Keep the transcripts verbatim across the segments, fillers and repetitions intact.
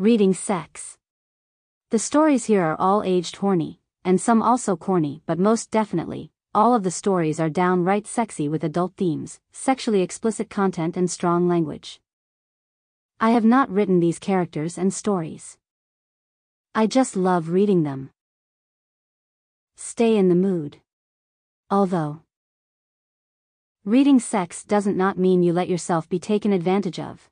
Reading Sex. The stories here are all aged horny, and some also corny, but most definitely, all of the stories are downright sexy with adult themes, sexually explicit content and strong language. I have not written these characters and stories. I just love reading them. Stay in the mood. Although reading sex doesn't not mean you let yourself be taken advantage of.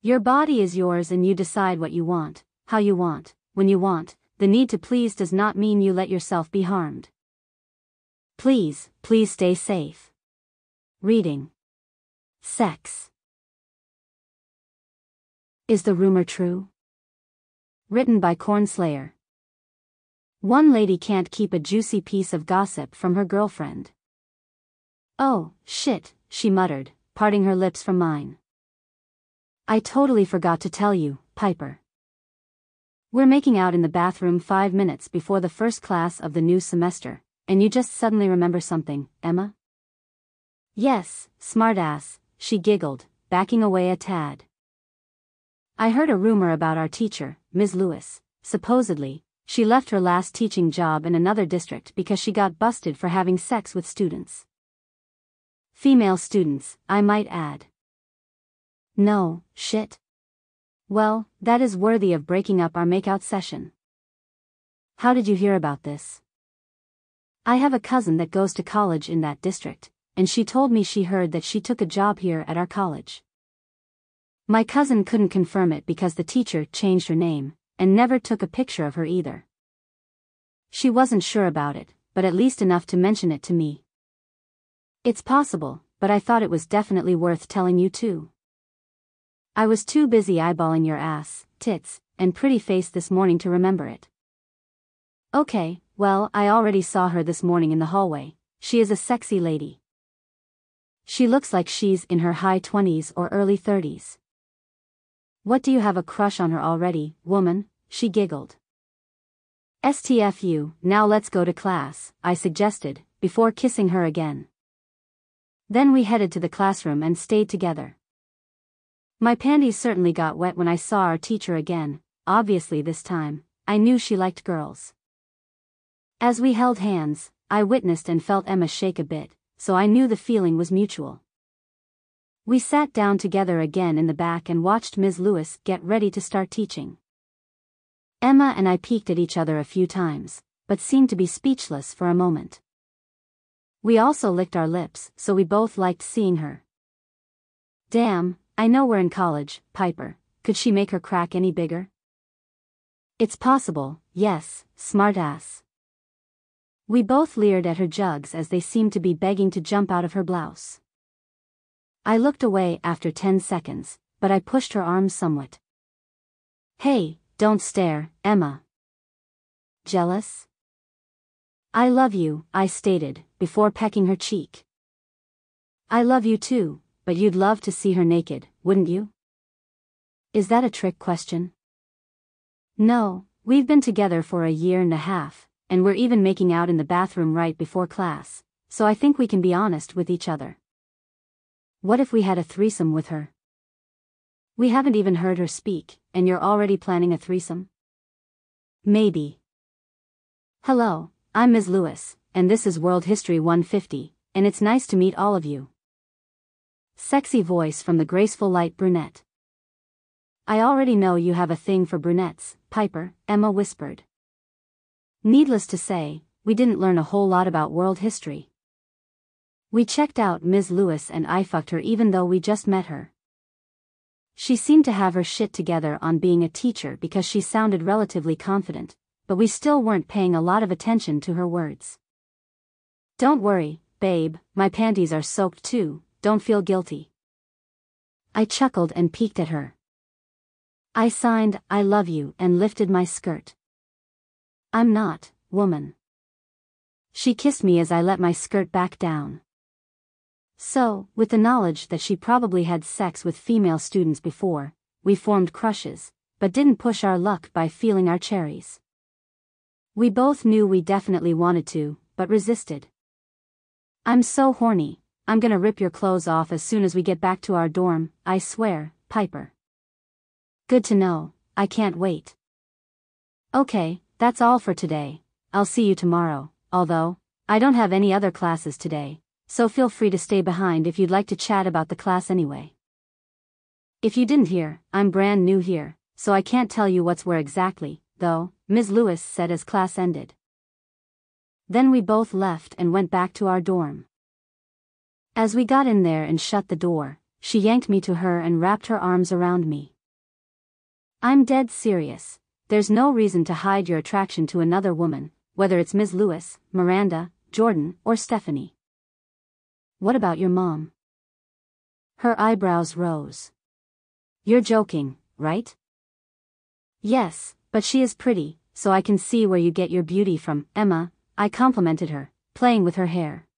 Your body is yours and you decide what you want, how you want, when you want. The need to please does not mean you let yourself be harmed. Please, please stay safe. Reading Sex. Is the rumor true? Written by Cornslayer. One lady can't keep a juicy piece of gossip from her girlfriend. Oh, shit, she muttered, parting her lips from mine. I totally forgot to tell you, Piper. We're making out in the bathroom five minutes before the first class of the new semester. And you just suddenly remember something, Emma? Yes, smartass, she giggled, backing away a tad. I heard a rumor about our teacher, Miz Lewis. Supposedly, she left her last teaching job in another district because she got busted for having sex with students. Female students, I might add. No, shit. Well, that is worthy of breaking up our makeout session. How did you hear about this? I have a cousin that goes to college in that district, and she told me she heard that she took a job here at our college. My cousin couldn't confirm it because the teacher changed her name, and never took a picture of her either. She wasn't sure about it, but at least enough to mention it to me. It's possible, but I thought it was definitely worth telling you too. I was too busy eyeballing your ass, tits, and pretty face this morning to remember it. Okay. Well, I already saw her this morning in the hallway. She is a sexy lady. She looks like she's in her high twenties or early thirties. What, do you have a crush on her already, woman? She giggled. S T F U, now let's go to class, I suggested, before kissing her again. Then we headed to the classroom and stayed together. My panties certainly got wet when I saw our teacher again. Obviously this time, I knew she liked girls. As we held hands, I witnessed and felt Emma shake a bit, so I knew the feeling was mutual. We sat down together again in the back and watched Miz Lewis get ready to start teaching. Emma and I peeked at each other a few times, but seemed to be speechless for a moment. We also licked our lips, so we both liked seeing her. Damn, I know we're in college, Piper. Could she make her crack any bigger? It's possible, yes, smartass. We both leered at her jugs as they seemed to be begging to jump out of her blouse. I looked away after ten seconds, but I pushed her arms somewhat. Hey, don't stare, Emma. Jealous? I love you, I stated, before pecking her cheek. I love you too, but you'd love to see her naked, wouldn't you? Is that a trick question? No, we've been together for a year and a half. And we're even making out in the bathroom right before class, so I think we can be honest with each other. What if we had a threesome with her? We haven't even heard her speak, and you're already planning a threesome? Maybe. Hello, I'm Miz Lewis, and this is World History one fifty, and it's nice to meet all of you. Sexy voice from the graceful light brunette. I already know you have a thing for brunettes, Piper, Emma whispered. Needless to say, we didn't learn a whole lot about world history. We checked out Miz Lewis and I fucked her even though we just met her. She seemed to have her shit together on being a teacher because she sounded relatively confident, but we still weren't paying a lot of attention to her words. Don't worry, babe, my panties are soaked too, don't feel guilty. I chuckled and peeked at her. I signed, I love you, and lifted my skirt. I'm not, woman. She kissed me as I let my skirt back down. So, with the knowledge that she probably had sex with female students before, we formed crushes, but didn't push our luck by feeling our cherries. We both knew we definitely wanted to, but resisted. I'm so horny, I'm gonna rip your clothes off as soon as we get back to our dorm, I swear, Piper. Good to know, I can't wait. Okay, that's all for today. I'll see you tomorrow, although, I don't have any other classes today, so feel free to stay behind if you'd like to chat about the class anyway. If you didn't hear, I'm brand new here, so I can't tell you what's where exactly, though, Miz Lewis said as class ended. Then we both left and went back to our dorm. As we got in there and shut the door, she yanked me to her and wrapped her arms around me. I'm dead serious. There's no reason to hide your attraction to another woman, whether it's Miz Lewis, Miranda, Jordan, or Stephanie. What about your mom? Her eyebrows rose. You're joking, right? Yes, but she is pretty, so I can see where you get your beauty from, Emma, I complimented her, playing with her hair.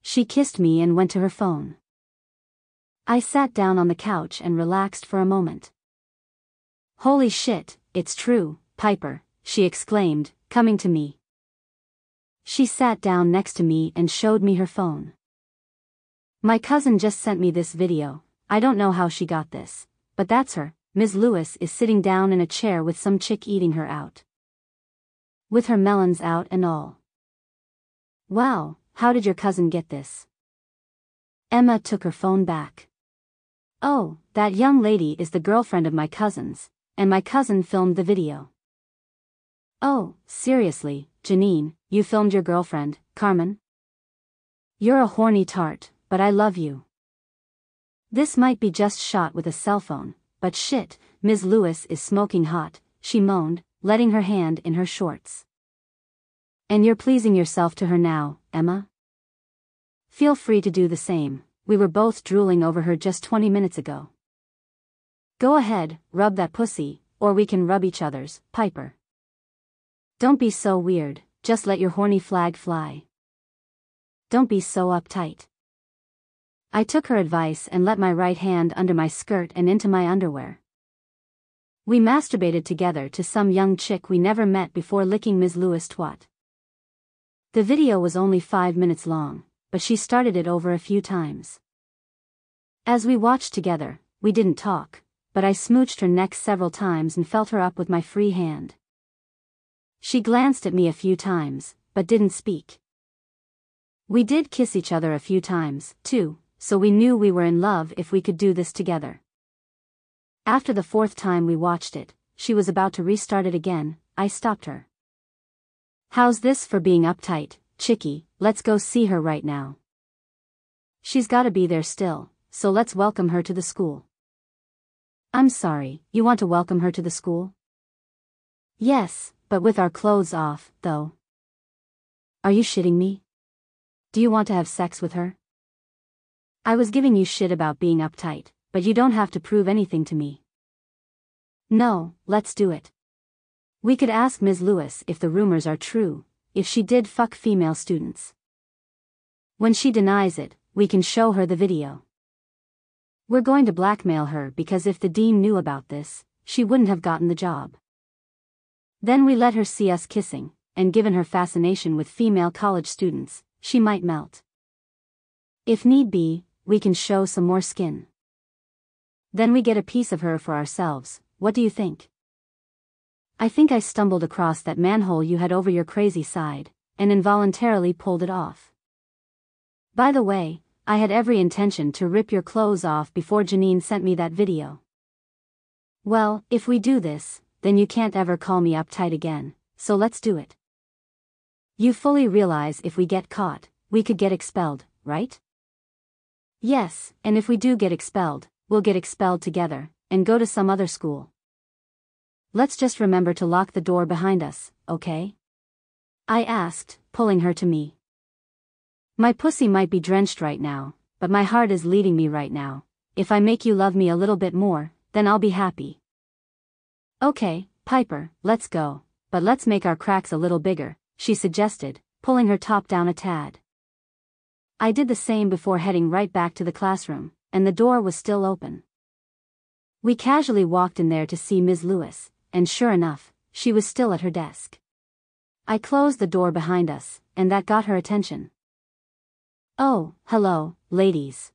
She kissed me and went to her phone. I sat down on the couch and relaxed for a moment. Holy shit, it's true, Piper, she exclaimed, coming to me. She sat down next to me and showed me her phone. My cousin just sent me this video, I don't know how she got this, but that's her, Miz Lewis is sitting down in a chair with some chick eating her out. With her melons out and all. Wow, how did your cousin get this? Emma took her phone back. Oh, that young lady is the girlfriend of my cousin's, and my cousin filmed the video. Oh, seriously, Janine, you filmed your girlfriend, Carmen? You're a horny tart, but I love you. This might be just shot with a cell phone, but shit, Miz Lewis is smoking hot, she moaned, letting her hand in her shorts. And you're pleasing yourself to her now, Emma? Feel free to do the same, we were both drooling over her just twenty minutes ago. Go ahead, rub that pussy, or we can rub each other's, Piper. Don't be so weird, just let your horny flag fly. Don't be so uptight. I took her advice and let my right hand under my skirt and into my underwear. We masturbated together to some young chick we never met before licking Miz Lewis twat. The video was only five minutes long, but she started it over a few times. As we watched together, we didn't talk, but I smooched her neck several times and felt her up with my free hand. She glanced at me a few times, but didn't speak. We did kiss each other a few times, too, so we knew we were in love if we could do this together. After the fourth time we watched it, she was about to restart it again, I stopped her. How's this for being uptight, Chicky, let's go see her right now. She's gotta be there still, so let's welcome her to the school. I'm sorry, you want to welcome her to the school? Yes, but with our clothes off, though. Are you shitting me? Do you want to have sex with her? I was giving you shit about being uptight, but you don't have to prove anything to me. No, let's do it. We could ask Miz Lewis if the rumors are true, if she did fuck female students. When she denies it, we can show her the video. We're going to blackmail her because if the dean knew about this, she wouldn't have gotten the job. Then we let her see us kissing, and given her fascination with female college students, she might melt. If need be, we can show some more skin. Then we get a piece of her for ourselves, what do you think? I think I stumbled across that manhole you had over your crazy side, and involuntarily pulled it off. By the way, I had every intention to rip your clothes off before Janine sent me that video. Well, if we do this, then you can't ever call me uptight again, so let's do it. You fully realize if we get caught, we could get expelled, right? Yes, and if we do get expelled, we'll get expelled together, and go to some other school. Let's just remember to lock the door behind us, okay? I asked, pulling her to me. My pussy might be drenched right now, but my heart is leading me right now. If I make you love me a little bit more, then I'll be happy. Okay, Piper, let's go, but let's make our cracks a little bigger, she suggested, pulling her top down a tad. I did the same before heading right back to the classroom. And the door was still open. We casually walked in there to see Miz Lewis, and sure enough, she was still at her desk. I closed the door behind us, and that got her attention. Oh, hello, ladies.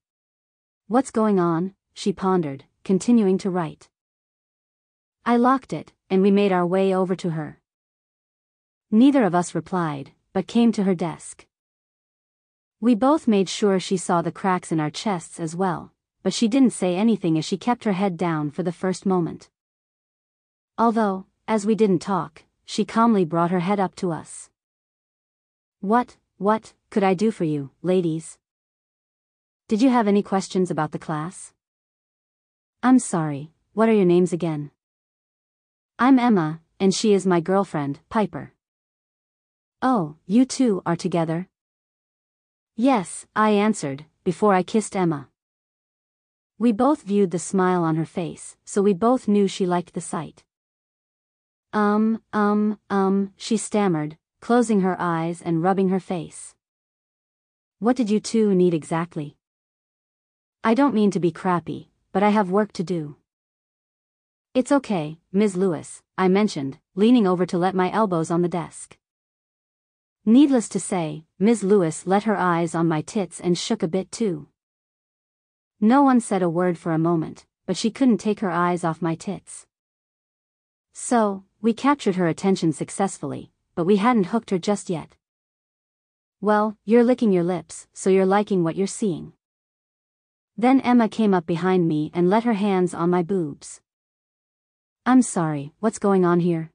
What's going on? She pondered, continuing to write. I locked it, and we made our way over to her. Neither of us replied, but came to her desk. We both made sure she saw the cracks in our chests as well, but she didn't say anything as she kept her head down for the first moment. Although, as we didn't talk, she calmly brought her head up to us. What, what, could I do for you, ladies? Did you have any questions about the class? I'm sorry, what are your names again? I'm Emma, and she is my girlfriend, Piper. Oh, you two are together? Yes, I answered, before I kissed Emma. We both viewed the smile on her face, so we both knew she liked the sight. Um, um, um, she stammered, closing her eyes and rubbing her face. What did you two need exactly? I don't mean to be crappy, but I have work to do. It's okay, Miz Lewis, I mentioned, leaning over to let my elbows on the desk. Needless to say, Miz Lewis let her eyes on my tits and shook a bit too. No one said a word for a moment, but she couldn't take her eyes off my tits. So, we captured her attention successfully, but we hadn't hooked her just yet. Well, you're licking your lips, so you're liking what you're seeing. Then Emma came up behind me and let her hands on my boobs. I'm sorry, what's going on here?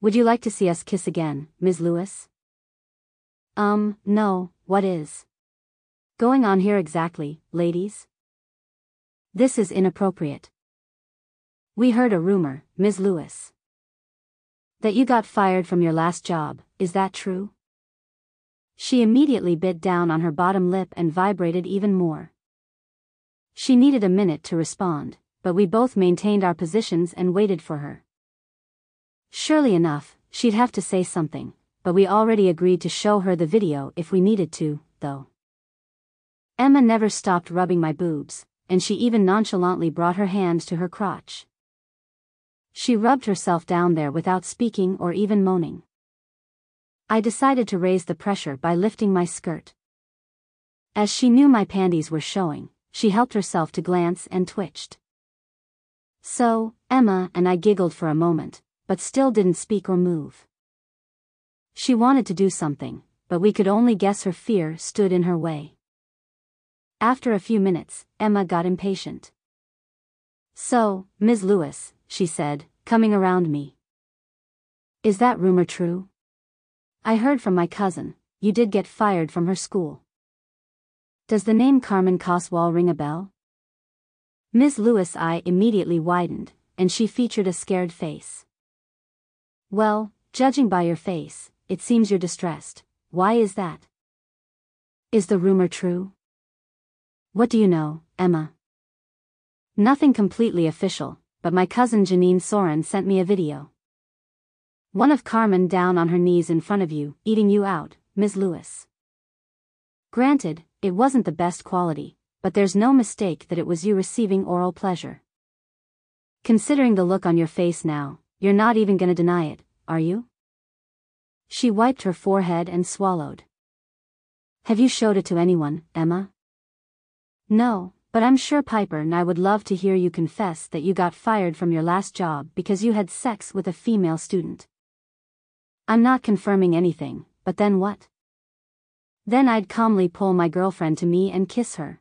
Would you like to see us kiss again, Miz Lewis? Um, no, what is going on here exactly, ladies? This is inappropriate. We heard a rumor, Miz Lewis, that you got fired from your last job, is that true? She immediately bit down on her bottom lip and vibrated even more. She needed a minute to respond, but we both maintained our positions and waited for her. Surely enough, she'd have to say something, but we already agreed to show her the video if we needed to, though. Emma never stopped rubbing my boobs, and she even nonchalantly brought her hand to her crotch. She rubbed herself down there without speaking or even moaning. I decided to raise the pressure by lifting my skirt. As she knew my panties were showing, she helped herself to glance and twitched. So, Emma and I giggled for a moment, but still didn't speak or move. She wanted to do something, but we could only guess her fear stood in her way. After a few minutes, Emma got impatient. So, Miz Lewis, she said, coming around me. Is that rumor true? I heard from my cousin, you did get fired from her school. Does the name Carmen Coswell ring a bell? Miz Lewis' eye immediately widened, and she featured a scared face. Well, judging by your face, it seems you're distressed. Why is that? Is the rumor true? What do you know, Emma? Nothing completely official, but my cousin Janine Soren sent me a video. One of Carmen down on her knees in front of you, eating you out, Miz Lewis. Granted, it wasn't the best quality, but there's no mistake that it was you receiving oral pleasure. Considering the look on your face now, you're not even gonna deny it, are you? She wiped her forehead and swallowed. Have you showed it to anyone, Emma? No, but I'm sure Piper and I would love to hear you confess that you got fired from your last job because you had sex with a female student. I'm not confirming anything, but then what? Then I'd calmly pull my girlfriend to me and kiss her.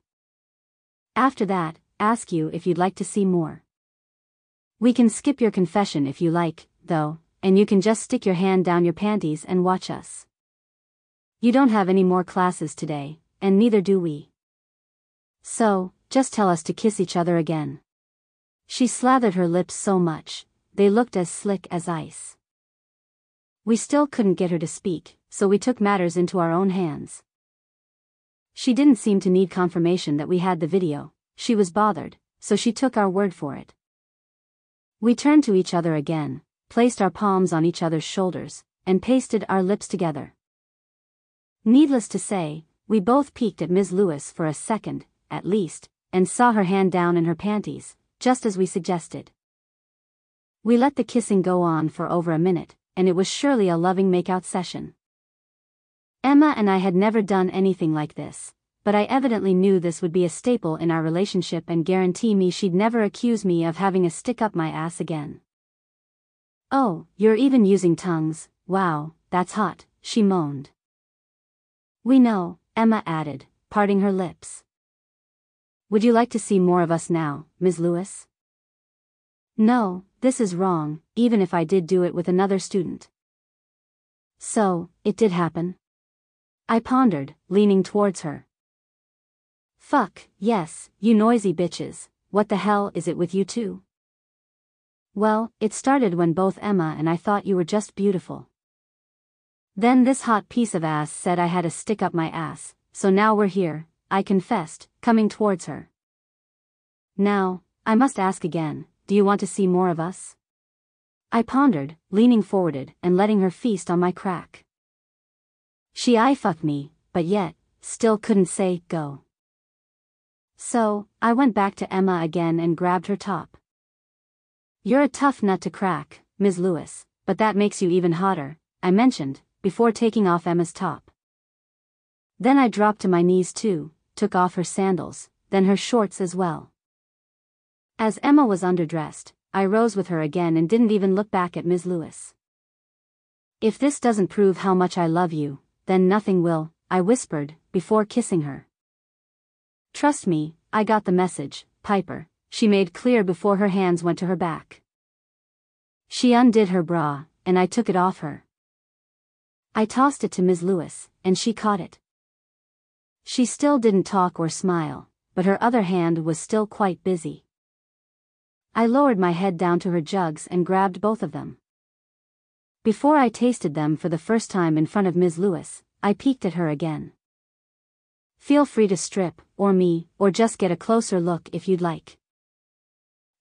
After that, ask you if you'd like to see more. We can skip your confession if you like, though, and you can just stick your hand down your panties and watch us. You don't have any more classes today, and neither do we. So, just tell us to kiss each other again. She slathered her lips so much, they looked as slick as ice. We still couldn't get her to speak, so we took matters into our own hands. She didn't seem to need confirmation that we had the video, she was bothered, so she took our word for it. We turned to each other again, placed our palms on each other's shoulders, and pasted our lips together. Needless to say, we both peeked at Miz Lewis for a second, at least, and saw her hand down in her panties, just as we suggested. We let the kissing go on for over a minute, and it was surely a loving makeout session. Emma and I had never done anything like this, but I evidently knew this would be a staple in our relationship and guarantee me she'd never accuse me of having a stick up my ass again. "Oh, you're even using tongues, wow, that's hot," she moaned. "We know," Emma added, parting her lips. "Would you like to see more of us now, Miz Lewis?" "No, this is wrong, even if I did do it with another student." So, it did happen? I pondered, leaning towards her. "Fuck, yes, you noisy bitches, what the hell is it with you two?" "Well, it started when both Emma and I thought you were just beautiful. Then this hot piece of ass said I had a stick up my ass, so now we're here," I confessed, coming towards her. "Now, I must ask again, do you want to see more of us?" I pondered, leaning forwarded and letting her feast on my crack. She eye-fucked me, but yet, still couldn't say, go. So, I went back to Emma again and grabbed her top. "You're a tough nut to crack, Miz Lewis, but that makes you even hotter," I mentioned, before taking off Emma's top. Then I dropped to my knees too, took off her sandals, then her shorts as well. As Emma was underdressed, I rose with her again and didn't even look back at Miz Lewis. "If this doesn't prove how much I love you, then nothing will," I whispered, before kissing her. Trust me, I got the message, Piper, she made clear before her hands went to her back. She undid her bra, and I took it off her. I tossed it to Miz Lewis, and she caught it. She still didn't talk or smile, but her other hand was still quite busy. I lowered my head down to her jugs and grabbed both of them. Before I tasted them for the first time in front of Miz Lewis, I peeked at her again. "Feel free to strip, or me, or just get a closer look if you'd like.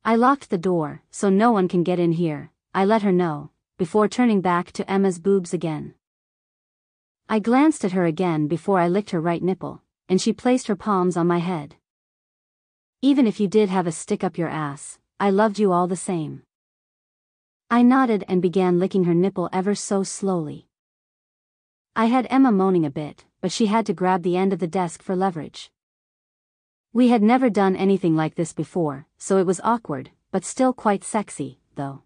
I locked the door, so no one can get in here," I let her know, before turning back to Emma's boobs again. I glanced at her again before I licked her right nipple, and she placed her palms on my head. "Even if you did have a stick up your ass, I loved you all the same." I nodded and began licking her nipple ever so slowly. I had Emma moaning a bit, but she had to grab the end of the desk for leverage. We had never done anything like this before, so it was awkward, but still quite sexy, though.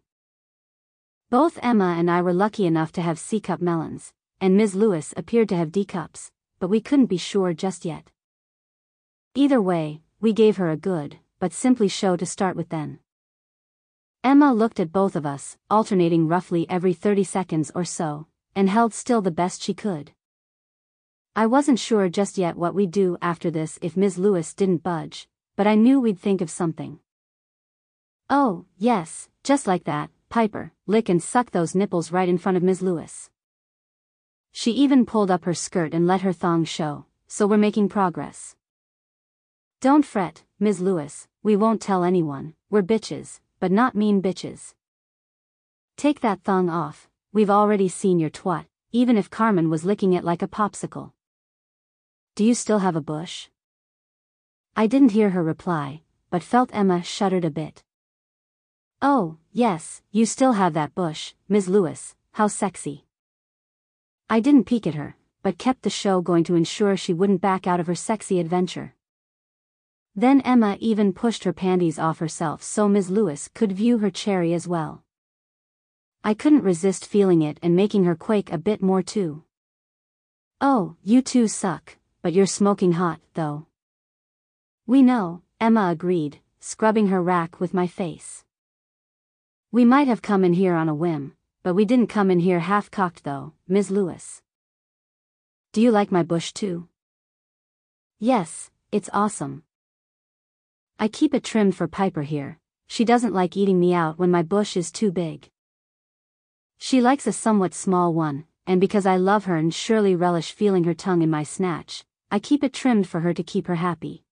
Both Emma and I were lucky enough to have C-cup melons, and Miz Lewis appeared to have D-cups, but we couldn't be sure just yet. Either way, we gave her a good, but simply show to start with then. Emma looked at both of us, alternating roughly every thirty seconds or so, and held still the best she could. I wasn't sure just yet what we'd do after this if Miz Lewis didn't budge, but I knew we'd think of something. "Oh, yes, just like that, Piper, lick and suck those nipples right in front of Miz Lewis." She even pulled up her skirt and let her thong show, so we're making progress. "Don't fret, Miz Lewis, we won't tell anyone, we're bitches, but not mean bitches. Take that thong off, we've already seen your twat, even if Carmen was licking it like a popsicle. Do you still have a bush?" I didn't hear her reply, but felt Emma shuddered a bit. "Oh, yes, you still have that bush, Miz Lewis, how sexy." I didn't peek at her, but kept the show going to ensure she wouldn't back out of her sexy adventure. Then Emma even pushed her panties off herself so Miz Lewis could view her cherry as well. I couldn't resist feeling it and making her quake a bit more too. "Oh, you two suck, but you're smoking hot, though." "We know," Emma agreed, scrubbing her rack with my face. "We might have come in here on a whim, but we didn't come in here half-cocked though, Miz Lewis. Do you like my bush too?" "Yes, it's awesome. I keep it trimmed for Piper here, she doesn't like eating me out when my bush is too big. She likes a somewhat small one, and because I love her and surely relish feeling her tongue in my snatch, I keep it trimmed for her to keep her happy."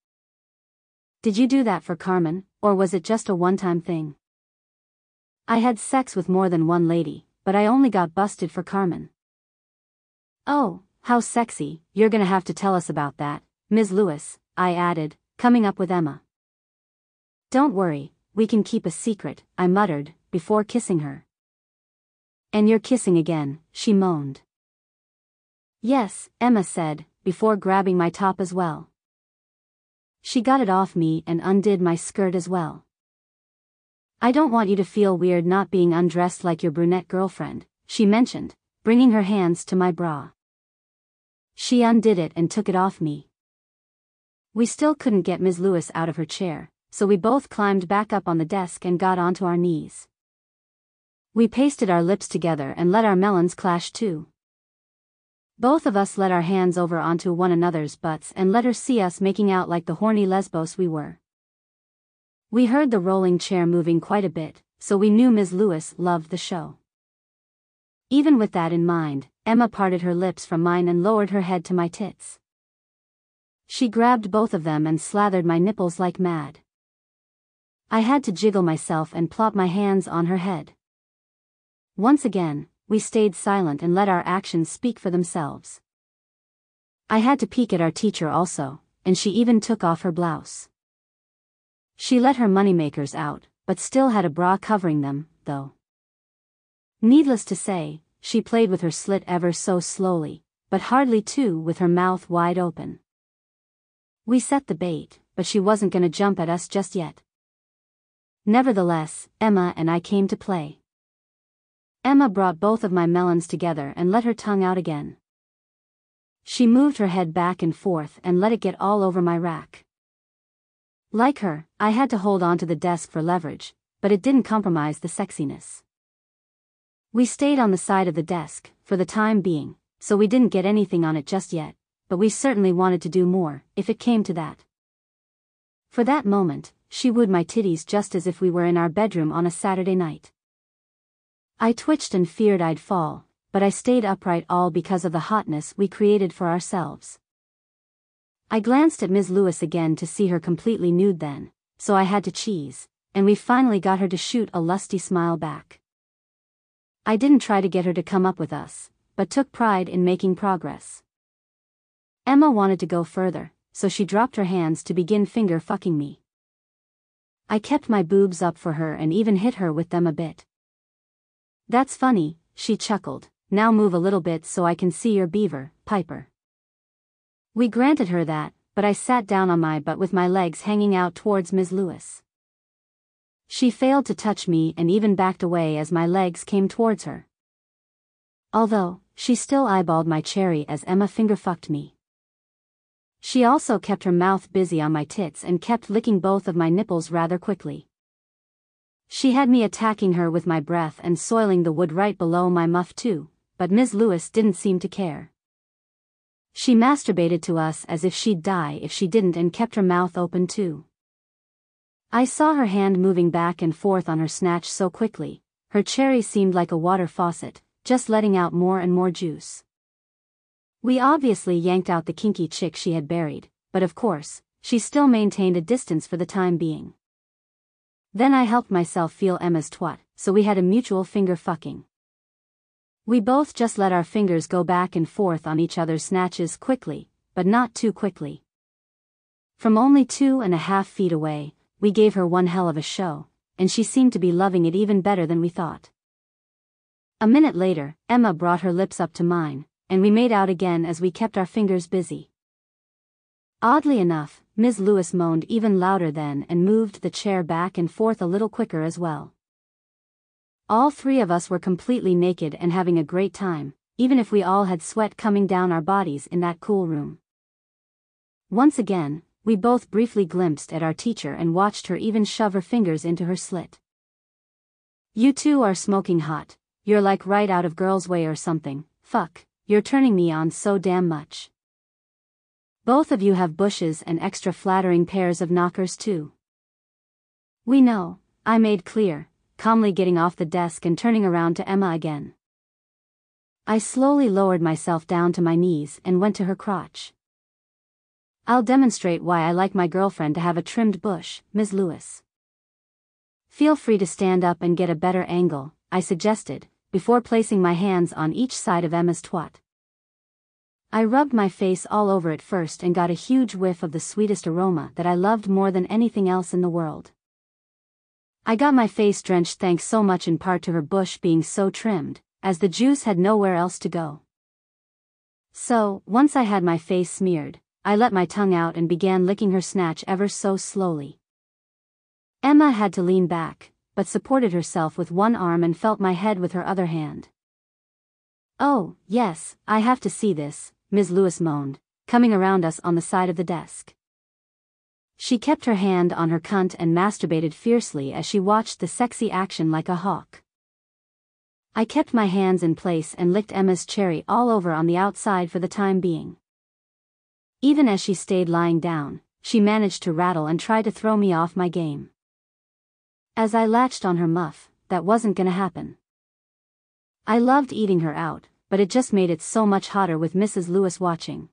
"Did you do that for Carmen, or was it just a one-time thing?" "I had sex with more than one lady, but I only got busted for Carmen." "Oh, how sexy, you're gonna have to tell us about that, Miz Lewis," I added, coming up with Emma. "Don't worry, we can keep a secret," I muttered, before kissing her. "And you're kissing again," she moaned. "Yes," Emma said, before grabbing my top as well, She got it off me and undid my skirt as well. "I don't want you to feel weird not being undressed like your brunette girlfriend," she mentioned, bringing her hands to my bra. She undid it and took it off me. We still couldn't get Miz Lewis out of her chair, so we both climbed back up on the desk and got onto our knees. We pasted our lips together and let our melons clash too. Both of us let our hands over onto one another's butts and let her see us making out like the horny lesbos we were. We heard the rolling chair moving quite a bit, so we knew Miz Lewis loved the show. Even with that in mind, Emma parted her lips from mine and lowered her head to my tits. She grabbed both of them and slathered my nipples like mad. I had to jiggle myself and plop my hands on her head. Once again, we stayed silent and let our actions speak for themselves. I had to peek at our teacher also, and she even took off her blouse. She let her moneymakers out, but still had a bra covering them, though. Needless to say, she played with her slit ever so slowly, but hardly too, with her mouth wide open. We set the bait, but she wasn't gonna jump at us just yet. Nevertheless, Emma and I came to play. Emma brought both of my melons together and let her tongue out again. She moved her head back and forth and let it get all over my rack. Like her, I had to hold onto the desk for leverage, but it didn't compromise the sexiness. We stayed on the side of the desk, for the time being, so we didn't get anything on it just yet, but we certainly wanted to do more, if it came to that. For that moment, she wooed my titties just as if we were in our bedroom on a Saturday night. I twitched and feared I'd fall, but I stayed upright, all because of the hotness we created for ourselves. I glanced at Miz Lewis again to see her completely nude then, so I had to cheese, and we finally got her to shoot a lusty smile back. I didn't try to get her to come up with us, but took pride in making progress. Emma wanted to go further, so she dropped her hands to begin finger-fucking me. I kept my boobs up for her and even hit her with them a bit. "That's funny," she chuckled, "now move a little bit so I can see your beaver, Piper." We granted her that, but I sat down on my butt with my legs hanging out towards Miz Lewis. She failed to touch me and even backed away as my legs came towards her. Although, she still eyeballed my cherry as Emma finger-fucked me. She also kept her mouth busy on my tits and kept licking both of my nipples rather quickly. She had me attacking her with my breath and soiling the wood right below my muff too, but Miz Lewis didn't seem to care. She masturbated to us as if she'd die if she didn't and kept her mouth open too. I saw her hand moving back and forth on her snatch so quickly, her cherry seemed like a water faucet, just letting out more and more juice. We obviously yanked out the kinky chick she had buried, but of course, she still maintained a distance for the time being. Then I helped myself feel Emma's twat, so we had a mutual finger fucking. We both just let our fingers go back and forth on each other's snatches quickly, but not too quickly. From only two and a half feet away, we gave her one hell of a show, and she seemed to be loving it even better than we thought. A minute later, Emma brought her lips up to mine, and we made out again as we kept our fingers busy. Oddly enough, Miz Lewis moaned even louder then and moved the chair back and forth a little quicker as well. All three of us were completely naked and having a great time, even if we all had sweat coming down our bodies in that cool room. Once again, we both briefly glimpsed at our teacher and watched her even shove her fingers into her slit. "You two are smoking hot. You're like right out of Girls' Way or something. Fuck, you're turning me on so damn much. Both of you have bushes and extra flattering pairs of knockers too." "We know," I made clear, calmly getting off the desk and turning around to Emma again. I slowly lowered myself down to my knees and went to her crotch. "I'll demonstrate why I like my girlfriend to have a trimmed bush, Miz Lewis. Feel free to stand up and get a better angle," I suggested, before placing my hands on each side of Emma's twat. I rubbed my face all over it first and got a huge whiff of the sweetest aroma that I loved more than anything else in the world. I got my face drenched thanks so much in part to her bush being so trimmed, as the juice had nowhere else to go. So, once I had my face smeared, I let my tongue out and began licking her snatch ever so slowly. Emma had to lean back, but supported herself with one arm and felt my head with her other hand. "Oh, yes, I have to see this," Miz Lewis moaned, coming around us on the side of the desk. She kept her hand on her cunt and masturbated fiercely as she watched the sexy action like a hawk. I kept my hands in place and licked Emma's cherry all over on the outside for the time being. Even as she stayed lying down, she managed to rattle and try to throw me off my game. As I latched on her muff, that wasn't gonna happen. I loved eating her out, but it just made it so much hotter with Missus Lewis watching.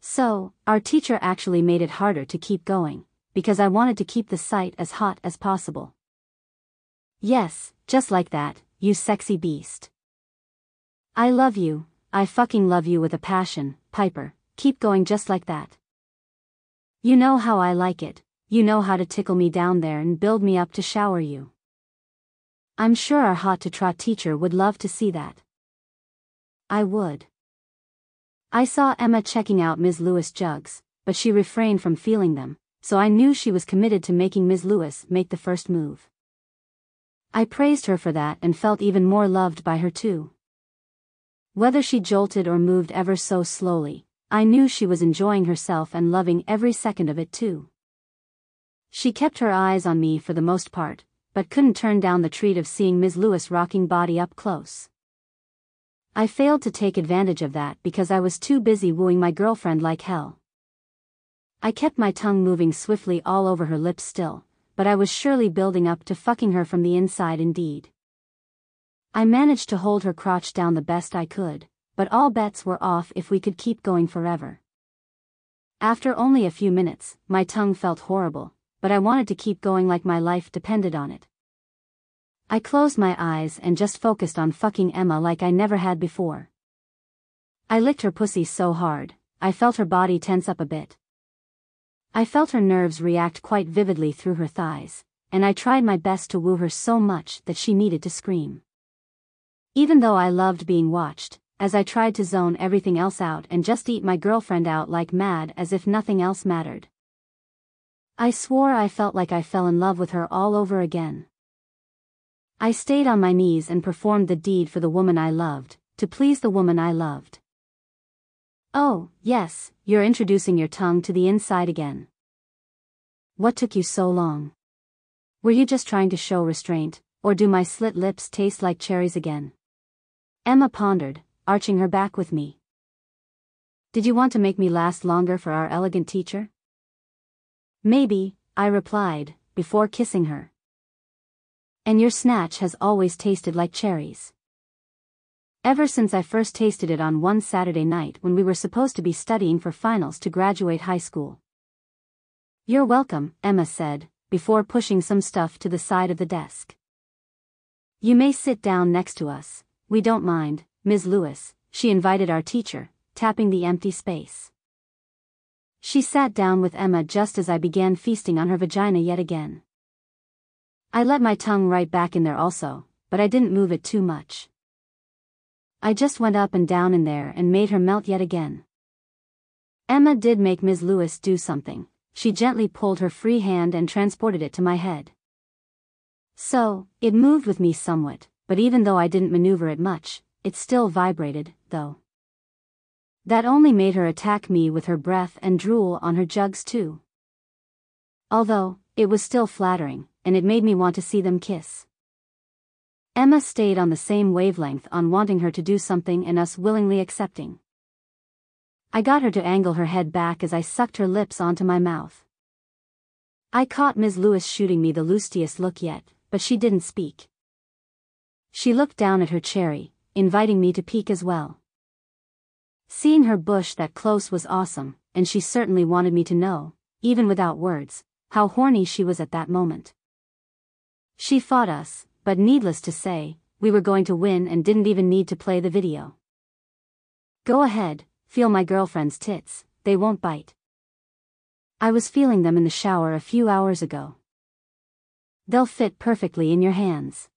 So, our teacher actually made it harder to keep going, because I wanted to keep the sight as hot as possible. "Yes, just like that, you sexy beast. I love you, I fucking love you with a passion, Piper, keep going just like that. You know how I like it, you know how to tickle me down there and build me up to shower you." I'm sure our hot-to-trot teacher would love to see that. I would. I saw Emma checking out Miz Lewis' jugs, but she refrained from feeling them, so I knew she was committed to making Miz Lewis make the first move. I praised her for that and felt even more loved by her too. Whether she jolted or moved ever so slowly, I knew she was enjoying herself and loving every second of it too. She kept her eyes on me for the most part, but couldn't turn down the treat of seeing Miz Lewis' rocking body up close. I failed to take advantage of that because I was too busy wooing my girlfriend like hell. I kept my tongue moving swiftly all over her lips still, but I was surely building up to fucking her from the inside indeed. I managed to hold her crotch down the best I could, but all bets were off if we could keep going forever. After only a few minutes, my tongue felt horrible, but I wanted to keep going like my life depended on it. I closed my eyes and just focused on fucking Emma like I never had before. I licked her pussy so hard, I felt her body tense up a bit. I felt her nerves react quite vividly through her thighs, and I tried my best to woo her so much that she needed to scream. Even though I loved being watched, as I tried to zone everything else out and just eat my girlfriend out like mad as if nothing else mattered. I swore I felt like I fell in love with her all over again. I stayed on my knees and performed the deed for the woman I loved, to please the woman I loved. "Oh, yes, you're introducing your tongue to the inside again. What took you so long? Were you just trying to show restraint, or do my slit lips taste like cherries again?" Emma pondered, arching her back with me. "Did you want to make me last longer for our elegant teacher?" "Maybe," I replied, before kissing her. "And your snatch has always tasted like cherries. Ever since I first tasted it on one Saturday night when we were supposed to be studying for finals to graduate high school." "You're welcome," Emma said, before pushing some stuff to the side of the desk. "You may sit down next to us, we don't mind, Miz Lewis," she invited our teacher, tapping the empty space. She sat down with Emma just as I began feasting on her vagina yet again. I let my tongue right back in there also, but I didn't move it too much. I just went up and down in there and made her melt yet again. Emma did make Miz Lewis do something. She gently pulled her free hand and transported it to my head. So, it moved with me somewhat, but even though I didn't maneuver it much, it still vibrated, though. That only made her attack me with her breath and drool on her jugs too. Although, it was still flattering, and it made me want to see them kiss. Emma stayed on the same wavelength on wanting her to do something and us willingly accepting. I got her to angle her head back as I sucked her lips onto my mouth. I caught Miz Lewis shooting me the lustiest look yet, but she didn't speak. She looked down at her cherry, inviting me to peek as well. Seeing her bush that close was awesome, and she certainly wanted me to know, even without words, how horny she was at that moment. She fought us, but needless to say, we were going to win and didn't even need to play the video. "Go ahead, feel my girlfriend's tits, they won't bite. I was feeling them in the shower a few hours ago. They'll fit perfectly in your hands.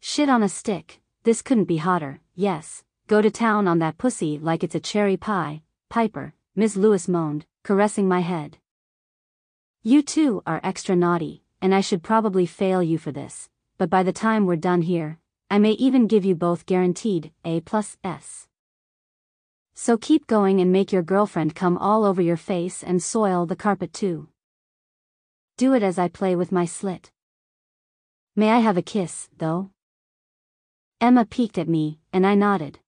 Shit on a stick, this couldn't be hotter, yes, go to town on that pussy like it's a cherry pie, Piper, Miz Lewis moaned, caressing my head. You two are extra naughty, and I should probably fail you for this, but by the time we're done here, I may even give you both guaranteed A plus S. So keep going and make your girlfriend come all over your face and soil the carpet too. Do it as I play with my slit. May I have a kiss, though? Emma peeked at me, and I nodded.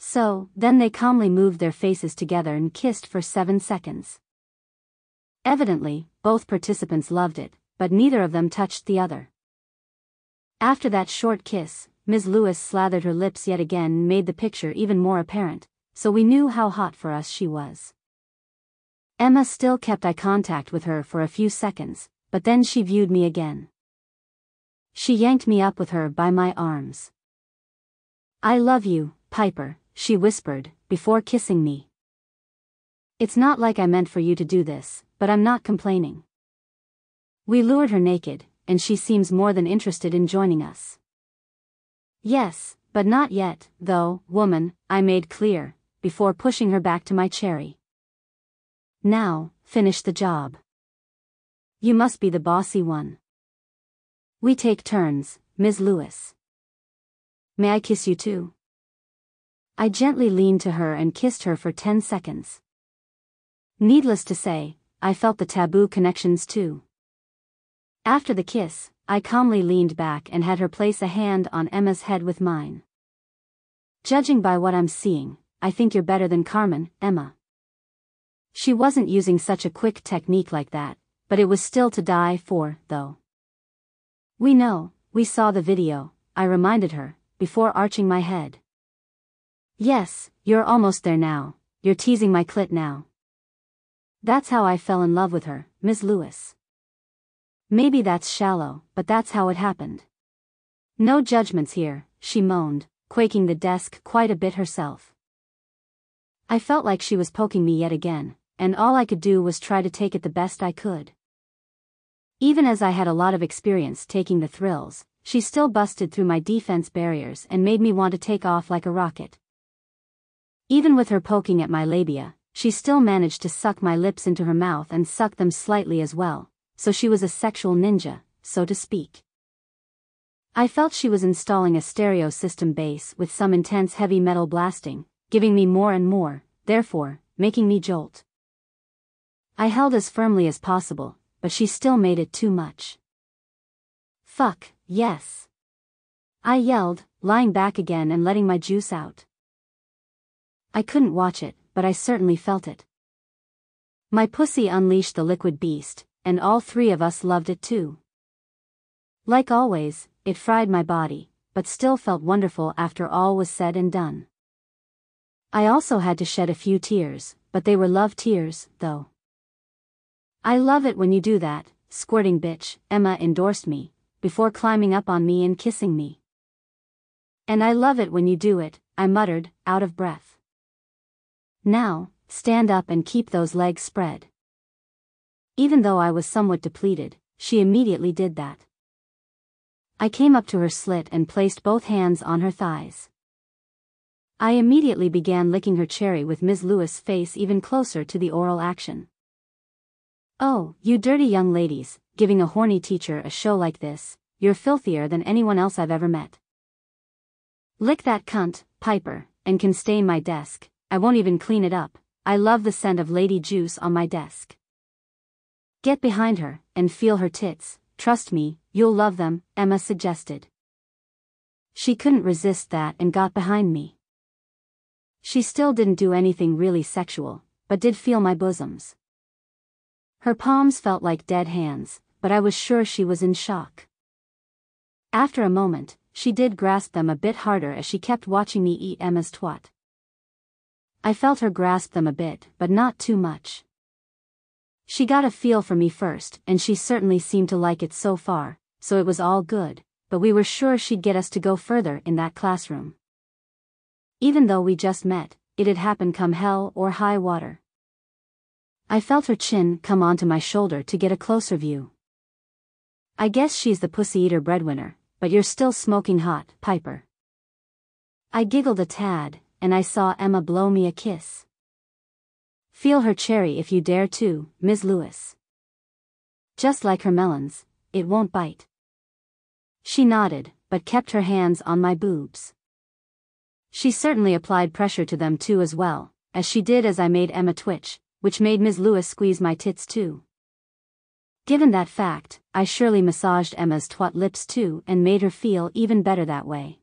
So, then they calmly moved their faces together and kissed for seven seconds. Evidently, both participants loved it, but neither of them touched the other. After that short kiss, Miz Lewis slathered her lips yet again and made the picture even more apparent, so we knew how hot for us she was. Emma still kept eye contact with her for a few seconds, but then she viewed me again. She yanked me up with her by my arms. I love you, Piper, she whispered, before kissing me. It's not like I meant for you to do this, but I'm not complaining. We lured her naked, and she seems more than interested in joining us. Yes, but not yet, though, woman, I made clear, before pushing her back to my cherry. Now, finish the job. You must be the bossy one. We take turns, Miz Lewis. May I kiss you too? I gently leaned to her and kissed her for ten seconds. Needless to say, I felt the taboo connections too. After the kiss, I calmly leaned back and had her place a hand on Emma's head with mine. Judging by what I'm seeing, I think you're better than Carmen, Emma. She wasn't using such a quick technique like that, but it was still to die for, though. We know, we saw the video, I reminded her, before arching my head. Yes, you're almost there now, you're teasing my clit now. That's how I fell in love with her, Miz Lewis. Maybe that's shallow, but that's how it happened. No judgments here, she moaned, quaking the desk quite a bit herself. I felt like she was poking me yet again, and all I could do was try to take it the best I could. Even as I had a lot of experience taking the thrills, she still busted through my defense barriers and made me want to take off like a rocket. Even with her poking at my labia, she still managed to suck my lips into her mouth and suck them slightly as well. So she was a sexual ninja, so to speak. I felt she was installing a stereo system bass with some intense heavy metal blasting, giving me more and more, therefore, making me jolt. I held as firmly as possible, but she still made it too much. Fuck, yes. I yelled, lying back again and letting my juice out. I couldn't watch it, but I certainly felt it. My pussy unleashed the liquid beast. And all three of us loved it too. Like always, it fried my body, but still felt wonderful after all was said and done. I also had to shed a few tears, but they were love tears, though. I love it when you do that, squirting bitch, Emma endorsed me, before climbing up on me and kissing me. And I love it when you do it, I muttered, out of breath. Now, stand up and keep those legs spread. Even though I was somewhat depleted, she immediately did that. I came up to her slit and placed both hands on her thighs. I immediately began licking her cherry with Miz Lewis' face even closer to the oral action. Oh, you dirty young ladies, giving a horny teacher a show like this, you're filthier than anyone else I've ever met. Lick that cunt, Piper, and can stain my desk, I won't even clean it up, I love the scent of lady juice on my desk. Get behind her, and feel her tits, trust me, you'll love them, Emma suggested. She couldn't resist that and got behind me. She still didn't do anything really sexual, but did feel my bosoms. Her palms felt like dead hands, but I was sure she was in shock. After a moment, she did grasp them a bit harder as she kept watching me eat Emma's twat. I felt her grasp them a bit, but not too much. She got a feel for me first, and she certainly seemed to like it so far, so it was all good, but we were sure she'd get us to go further in that classroom. Even though we just met, it'd happen come hell or high water. I felt her chin come onto my shoulder to get a closer view. I guess she's the pussy-eater breadwinner, but you're still smoking hot, Piper. I giggled a tad, and I saw Emma blow me a kiss. Feel her cherry if you dare to, Miz Lewis. Just like her melons, it won't bite. She nodded, but kept her hands on my boobs. She certainly applied pressure to them too as well, as she did as I made Emma twitch, which made Miz Lewis squeeze my tits too. Given that fact, I surely massaged Emma's twat lips too and made her feel even better that way.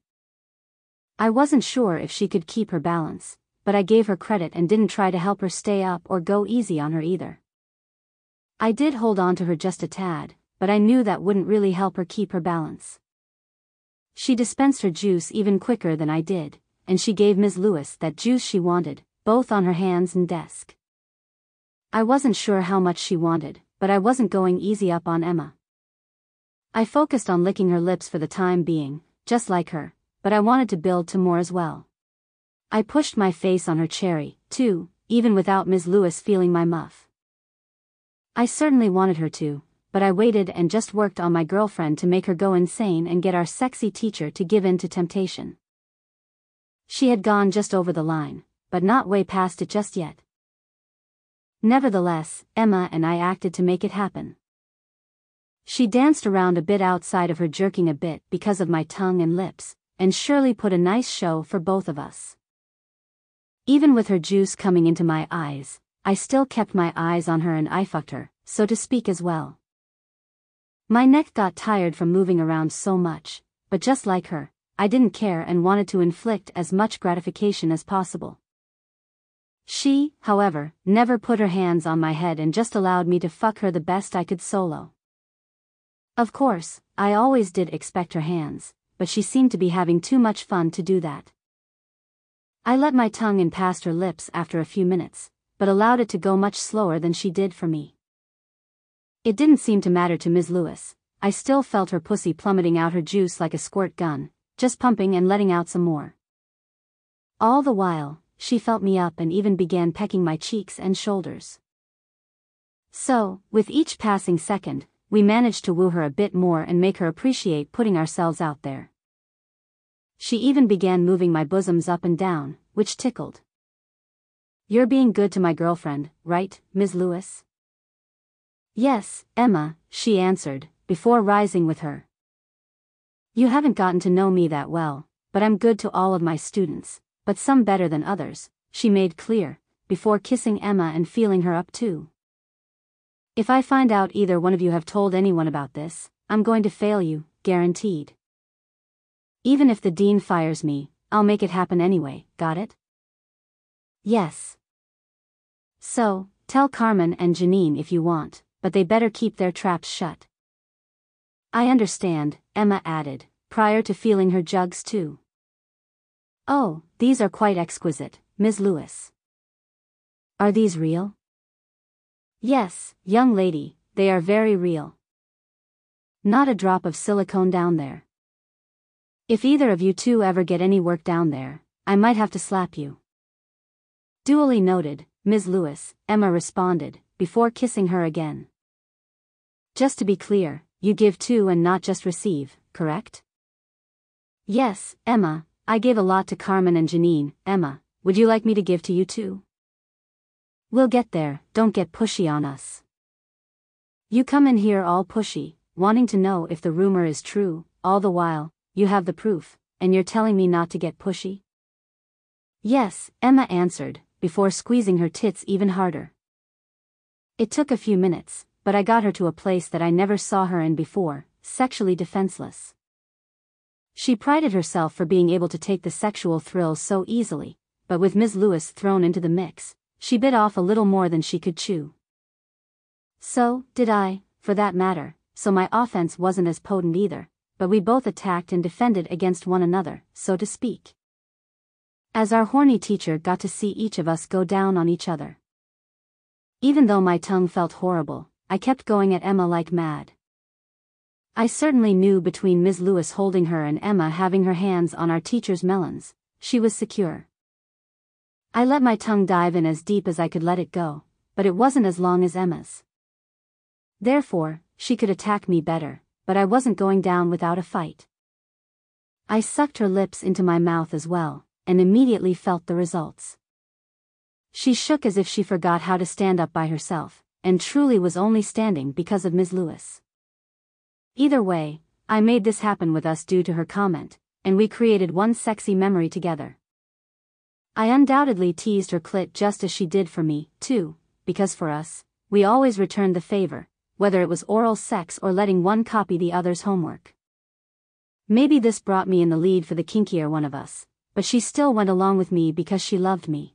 I wasn't sure if she could keep her balance, but I gave her credit and didn't try to help her stay up or go easy on her either. I did hold on to her just a tad, but I knew that wouldn't really help her keep her balance. She dispensed her juice even quicker than I did, and she gave Miz Lewis that juice she wanted, both on her hands and desk. I wasn't sure how much she wanted, but I wasn't going easy up on Emma. I focused on licking her lips for the time being, just like her, but I wanted to build to more as well. I pushed my face on her cherry, too, even without Miz Lewis feeling my muff. I certainly wanted her to, but I waited and just worked on my girlfriend to make her go insane and get our sexy teacher to give in to temptation. She had gone just over the line, but not way past it just yet. Nevertheless, Emma and I acted to make it happen. She danced around a bit outside of her jerking a bit because of my tongue and lips, and surely put a nice show for both of us. Even with her juice coming into my eyes, I still kept my eyes on her and I fucked her, so to speak as well. My neck got tired from moving around so much, but just like her, I didn't care and wanted to inflict as much gratification as possible. She, however, never put her hands on my head and just allowed me to fuck her the best I could solo. Of course, I always did expect her hands, but she seemed to be having too much fun to do that. I let my tongue in past her lips after a few minutes, but allowed it to go much slower than she did for me. It didn't seem to matter to Miz Lewis. I still felt her pussy plummeting out her juice like a squirt gun, just pumping and letting out some more. All the while, she felt me up and even began pecking my cheeks and shoulders. So, with each passing second, we managed to woo her a bit more and make her appreciate putting ourselves out there. She even began moving my bosoms up and down, which tickled. "You're being good to my girlfriend, right, Miz Lewis?" "Yes, Emma," she answered, before rising with her. "You haven't gotten to know me that well, but I'm good to all of my students, but some better than others," she made clear, before kissing Emma and feeling her up too. "If I find out either one of you have told anyone about this, I'm going to fail you, guaranteed. Even if the dean fires me, I'll make it happen anyway, got it?" "Yes. So, tell Carmen and Janine if you want, but they better keep their traps shut." "I understand," Emma added, prior to feeling her jugs too. "Oh, these are quite exquisite, Miz Lewis." "Are these real?" "Yes, young lady, they are very real. Not a drop of silicone down there. If either of you two ever get any work down there, I might have to slap you." "Duly noted, Miz Lewis," Emma responded, before kissing her again. "Just to be clear, you give too and not just receive, correct?" "Yes, Emma. I gave a lot to Carmen and Janine. Emma, would you like me to give to you too?" "We'll get there, don't get pushy on us. You come in here all pushy, wanting to know if the rumor is true, all the while, you have the proof, and you're telling me not to get pushy?" "Yes," Emma answered, before squeezing her tits even harder. It took a few minutes, but I got her to a place that I never saw her in before, sexually defenseless. She prided herself for being able to take the sexual thrills so easily, but with Miz Lewis thrown into the mix, she bit off a little more than she could chew. So did I, for that matter, so my offense wasn't as potent either, but we both attacked and defended against one another, so to speak. As our horny teacher got to see each of us go down on each other. Even though my tongue felt horrible, I kept going at Emma like mad. I certainly knew between Miz Lewis holding her and Emma having her hands on our teacher's melons, she was secure. I let my tongue dive in as deep as I could let it go, but it wasn't as long as Emma's. Therefore, she could attack me better, but I wasn't going down without a fight. I sucked her lips into my mouth as well, and immediately felt the results. She shook as if she forgot how to stand up by herself, and truly was only standing because of Miz Lewis. Either way, I made this happen with us due to her comment, and we created one sexy memory together. I undoubtedly teased her clit just as she did for me, too, because for us, we always returned the favor, whether it was oral sex or letting one copy the other's homework. Maybe this brought me in the lead for the kinkier one of us, but she still went along with me because she loved me.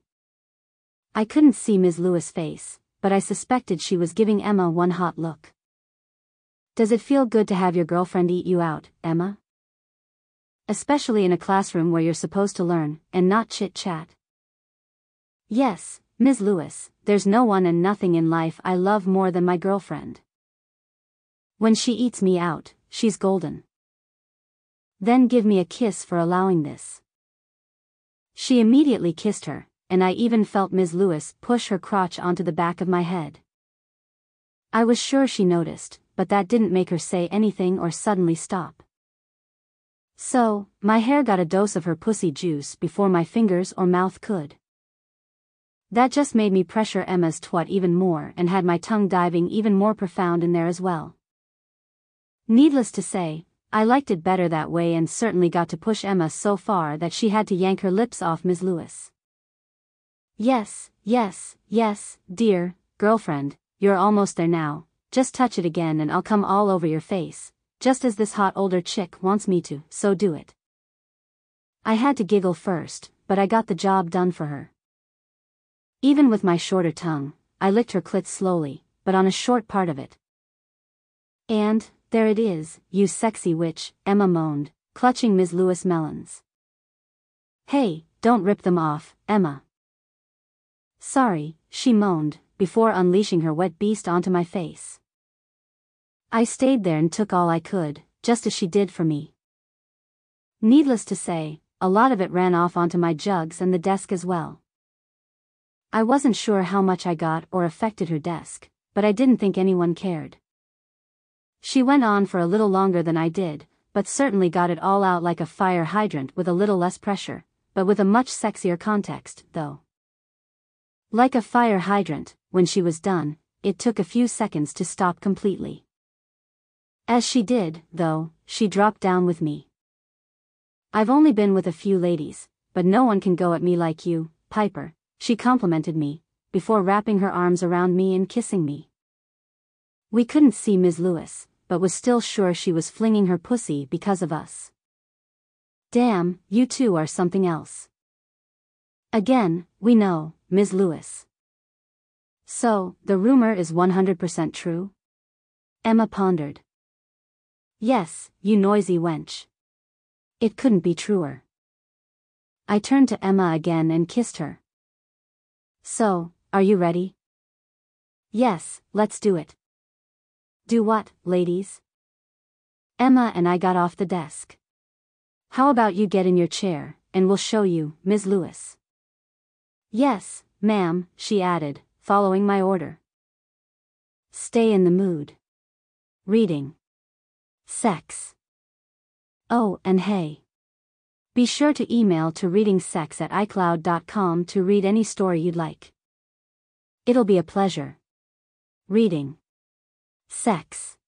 I couldn't see Miz Lewis' face, but I suspected she was giving Emma one hot look. Does it feel good to have your girlfriend eat you out, Emma? Especially in a classroom where you're supposed to learn, and not chit-chat. Yes, Miz Lewis, there's no one and nothing in life I love more than my girlfriend. When she eats me out, she's golden. Then give me a kiss for allowing this. She immediately kissed her, and I even felt Miz Lewis push her crotch onto the back of my head. I was sure she noticed, but that didn't make her say anything or suddenly stop. So, my hair got a dose of her pussy juice before my fingers or mouth could. That just made me pressure Emma's twat even more and had my tongue diving even more profound in there as well. Needless to say, I liked it better that way and certainly got to push Emma so far that she had to yank her lips off Miz Lewis. Yes, yes, yes, dear, girlfriend, you're almost there now. Just touch it again and I'll come all over your face, just as this hot older chick wants me to, so do it. I had to giggle first, but I got the job done for her. Even with my shorter tongue, I licked her clit slowly, but on a short part of it. And, there it is, you sexy witch, Emma moaned, clutching Miz Lewis' melons. Hey, don't rip them off, Emma. Sorry, she moaned, before unleashing her wet beast onto my face. I stayed there and took all I could, just as she did for me. Needless to say, a lot of it ran off onto my jugs and the desk as well. I wasn't sure how much I got or affected her desk, but I didn't think anyone cared. She went on for a little longer than I did, but certainly got it all out like a fire hydrant with a little less pressure, but with a much sexier context, though. Like a fire hydrant, when she was done, it took a few seconds to stop completely. As she did, though, she dropped down with me. I've only been with a few ladies, but no one can go at me like you, Piper, she complimented me, before wrapping her arms around me and kissing me. We couldn't see Miz Lewis, but was still sure she was flinging her pussy because of us. Damn, you two are something else. Again, we know, Miz Lewis. So, the rumor is one hundred percent true? Emma pondered. Yes, you noisy wench. It couldn't be truer. I turned to Emma again and kissed her. So, are you ready? Yes, let's do it. Do what, ladies? Emma and I got off the desk. How about you get in your chair, and we'll show you, Miz Lewis. Yes, ma'am, she added, following my order. Stay in the mood. Reading. Sex. Oh, and hey. Be sure to email to reading sex at i cloud dot com to read any story you'd like. It'll be a pleasure. Reading. Sex.